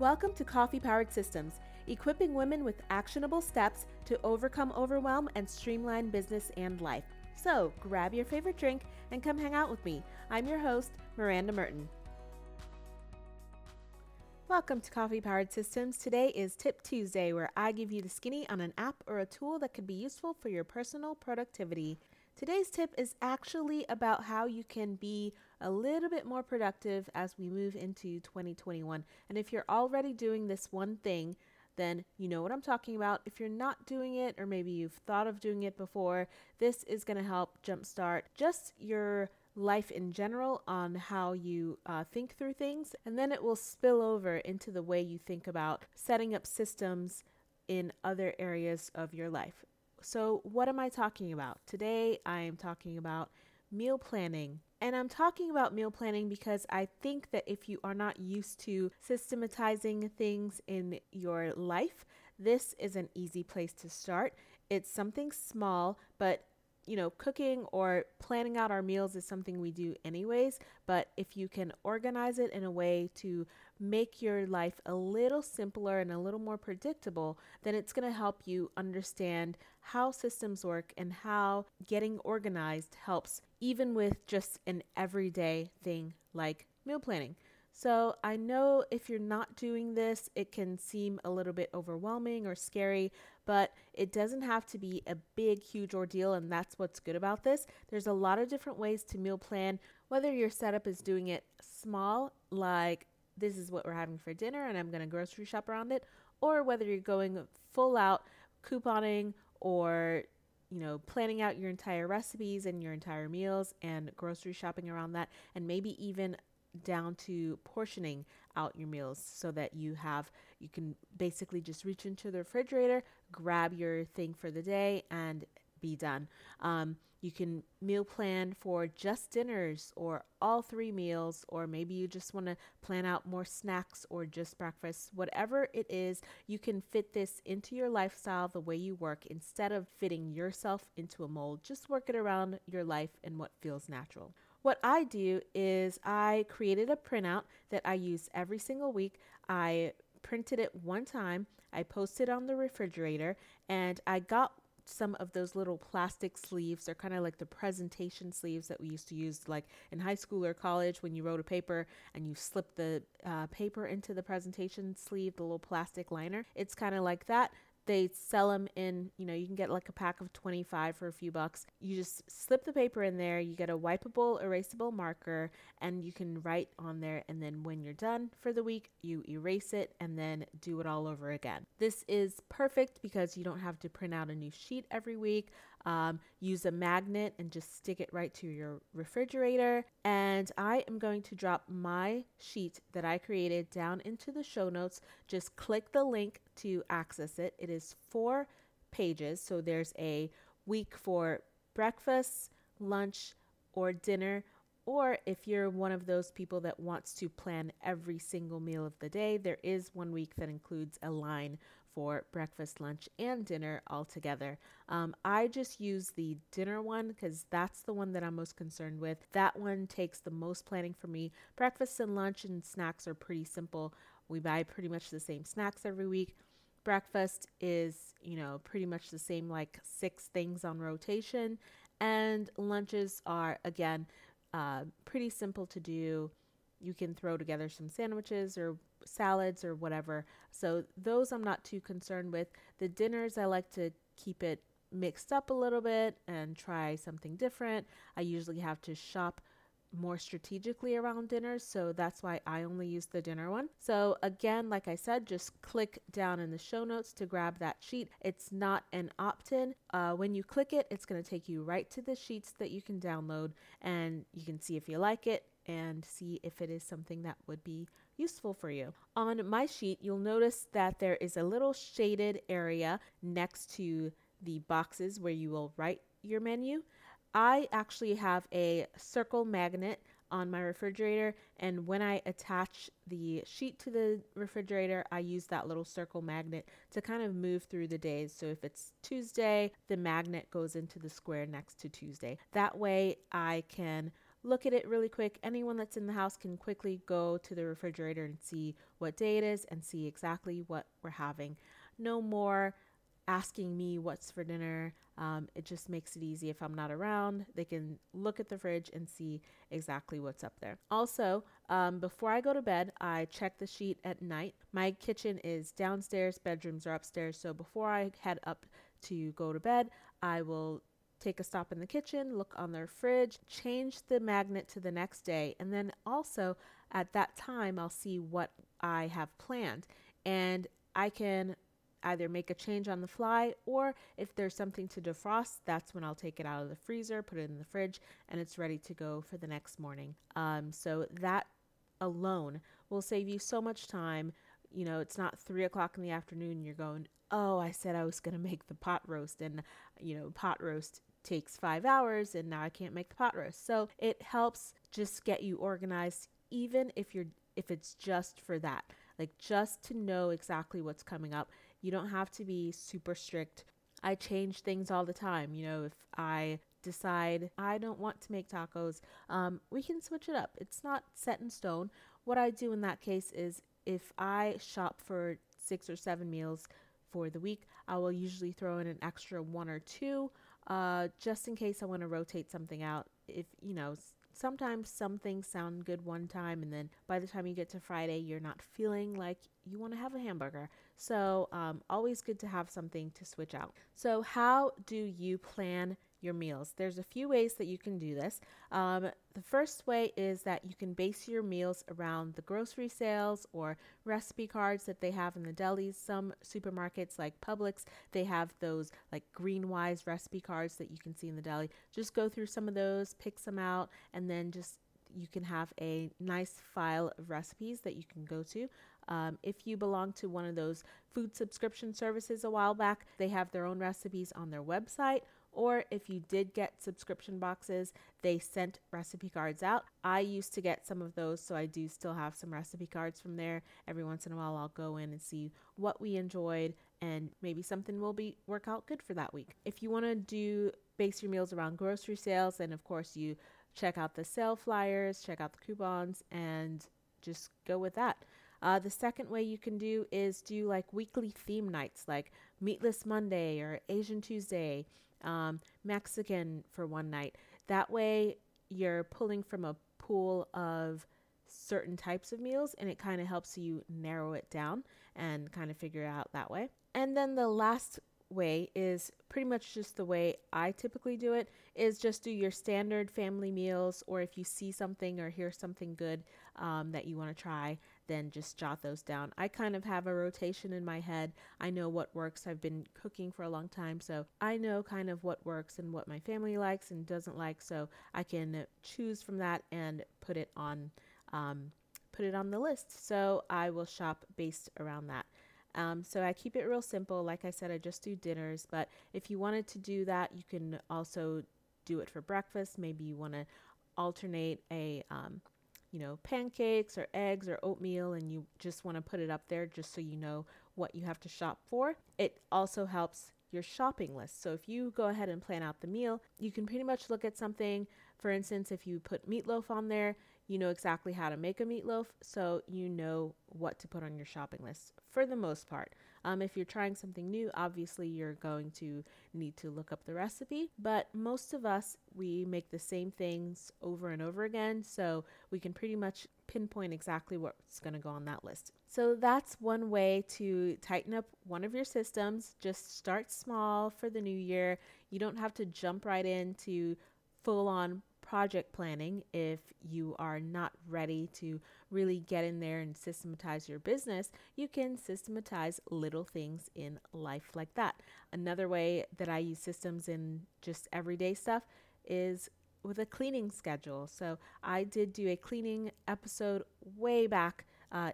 Welcome to Coffee Powered Systems, equipping women with actionable steps to overcome overwhelm and streamline business and life. So grab your favorite drink and come hang out with me. I'm your host, Miranda Merton. Welcome to Coffee Powered Systems. Today is Tip Tuesday, where I give you the skinny on an app or a tool that could be useful for your personal productivity. Today's tip is actually about how you can be a little bit more productive as we move into 2021. And if you're already doing this one thing, then you know what I'm talking about. If you're not doing it, or maybe you've thought of doing it before, this is going to help jumpstart just your life in general on how you think through things. And then it will spill over into the way you think about setting up systems in other areas of your life. So what am I talking about? Today I am talking about meal planning. And I'm talking about meal planning because I think that if you are not used to systematizing things in your life, this is an easy place to start. It's something small, but you know, cooking or planning out our meals is something we do anyways, but if you can organize it in a way to make your life a little simpler and a little more predictable, then it's going to help you understand how systems work and how getting organized helps even with just an everyday thing like meal planning. So I know if you're not doing this, it can seem a little bit overwhelming or scary, but it doesn't have to be a big, huge ordeal. And that's what's good about this. There's a lot of different ways to meal plan, whether your setup is doing it small, like this is what we're having for dinner and I'm going to grocery shop around it, or whether you're going full out couponing or, you know, planning out your entire recipes and your entire meals and grocery shopping around that, and maybe even down to portioning out your meals so that you can basically just reach into the refrigerator, grab your thing for the day and be done. You can meal plan for just dinners or all three meals, or maybe you just want to plan out more snacks or just breakfast. Whatever it is, you can fit this into your lifestyle, the way you work, instead of fitting yourself into a mold. Just work it around your life and what feels natural. What I do is I created a printout that I use every single week. I printed it one time, I posted on the refrigerator, and I got some of those little plastic sleeves. They're kind of like the presentation sleeves that we used to use like in high school or college when you wrote a paper and you slipped the paper into the presentation sleeve, the little plastic liner. It's kind of like that. They sell them in, you know, you can get like a pack of 25 for a few bucks. You just slip the paper in there, you get a wipeable, erasable marker, and you can write on there. And then when you're done for the week, you erase it and then do it all over again. This is perfect because you don't have to print out a new sheet every week. Use a magnet and just stick it right to your refrigerator. And I am going to drop my sheet that I created down into the show notes. Just click the link to access it. It is 4 pages. So there's a week for breakfast, lunch, or dinner. Or if you're one of those people that wants to plan every single meal of the day, there is one week that includes a line for breakfast, lunch, and dinner all together. I just use the dinner one because that's the one that I'm most concerned with. That one takes the most planning for me. Breakfast and lunch and snacks are pretty simple. We buy pretty much the same snacks every week. Breakfast is, you know, pretty much the same, like 6 things on rotation. And lunches are, again, pretty simple to do. You can throw together some sandwiches or salads or whatever. So those I'm not too concerned with. The dinners, I like to keep it mixed up a little bit and try something different. I usually have to shop more strategically around dinners. So that's why I only use the dinner one. So again, like I said, just click down in the show notes to grab that sheet. It's not an opt-in. When you click it, it's going to take you right to the sheets that you can download, and you can see if you like it and see if it is something that would be useful for you. On my sheet, you'll notice that there is a little shaded area next to the boxes where you will write your menu. I actually have a circle magnet on my refrigerator, and when I attach the sheet to the refrigerator, I use that little circle magnet to kind of move through the days. So if it's Tuesday, the magnet goes into the square next to Tuesday. That way I can look at it really quick. Anyone that's in the house can quickly go to the refrigerator and see what day it is and see exactly what we're having. No more asking me what's for dinner. It just makes it easy. If I'm not around, they can look at the fridge and see exactly what's up there. Also, before I go to bed, I check the sheet at night. My kitchen is downstairs, bedrooms are upstairs. So before I head up to go to bed, I will take a stop in the kitchen, look on their fridge, change the magnet to the next day. And then also at that time, I'll see what I have planned, and I can either make a change on the fly, or if there's something to defrost, that's when I'll take it out of the freezer, put it in the fridge, and it's ready to go for the next morning. So that alone will save you so much time. You know, it's not 3 o'clock in the afternoon, you're going, oh, I said I was going to make the pot roast, and you know, pot roast takes 5 hours, and now I can't make the pot roast. So it helps just get you organized, even if it's just for that, like just to know exactly what's coming up. You don't have to be super strict. I change things all the time. You know, if I decide I don't want to make tacos, we can switch it up. It's not set in stone. What I do in that case is if I shop for 6 or 7 meals for the week, I will usually throw in an extra 1 or 2 just in case I want to rotate something out. If, you know, sometimes some things sound good one time, and then by the time you get to Friday, you're not feeling like you want to have a hamburger. So always good to have something to switch out. So how do you plan your meals? There's a few ways that you can do this. The first way is that you can base your meals around the grocery sales or recipe cards that they have in the delis. Some supermarkets like Publix, they have those like Greenwise recipe cards that you can see in the deli. Just go through some of those, pick some out, and then just you can have a nice file of recipes that you can go to. If you belong to one of those food subscription services a while back, they have their own recipes on their website. Or if you did get subscription boxes, they sent recipe cards out. I used to get some of those, so I do still have some recipe cards from there. Every once in a while, I'll go in and see what we enjoyed, and maybe something will work out good for that week. If you want to base your meals around grocery sales, then of course you check out the sale flyers, check out the coupons, and just go with that. The second way you can do is do like weekly theme nights, like Meatless Monday or Asian Tuesday, Mexican for one night. That way you're pulling from a pool of certain types of meals, and it kind of helps you narrow it down and kind of figure it out that way. And then the last way is pretty much just the way I typically do it, is just do your standard family meals, or if you see something or hear something good that you want to try, then just jot those down. I kind of have a rotation in my head. I know what works. I've been cooking for a long time, so I know kind of what works and what my family likes and doesn't like, so I can choose from that and put it on the list. So I will shop based around that. So I keep it real simple. Like I said, I just do dinners, but if you wanted to do that, you can also do it for breakfast. Maybe you want to alternate pancakes or eggs or oatmeal, and you just want to put it up there just so you know what you have to shop for. It also helps your shopping list. So if you go ahead and plan out the meal, you can pretty much look at something. For instance, if you put meatloaf on there, you know exactly how to make a meatloaf, so you know what to put on your shopping list for the most part. If you're trying something new, obviously you're going to need to look up the recipe, but most of us, we make the same things over and over again, so we can pretty much pinpoint exactly what's going to go on that list. So that's one way to tighten up one of your systems. Just start small for the new year. You don't have to jump right into full-on project planning if you are not ready to really get in there and systematize your business. You can systematize little things in life like that. Another way that I use systems in just everyday stuff is with a cleaning schedule. So I did do a cleaning episode way back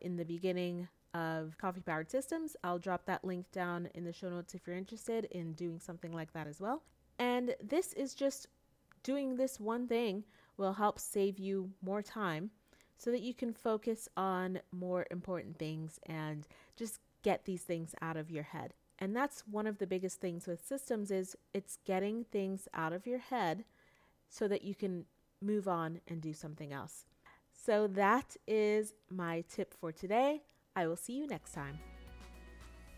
in the beginning of Coffee Powered Systems. I'll drop that link down in the show notes if you're interested in doing something like that as well. And this is just doing this one thing will help save you more time so that you can focus on more important things and just get these things out of your head. And that's one of the biggest things with systems, is it's getting things out of your head so that you can move on and do something else. So that is my tip for today. I will see you next time.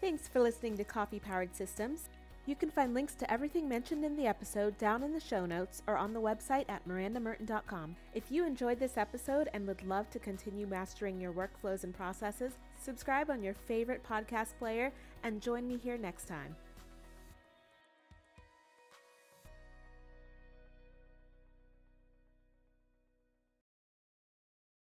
Thanks for listening to Coffee Powered Systems. You can find links to everything mentioned in the episode down in the show notes or on the website at MirandaMerton.com. If you enjoyed this episode and would love to continue mastering your workflows and processes, subscribe on your favorite podcast player and join me here next time.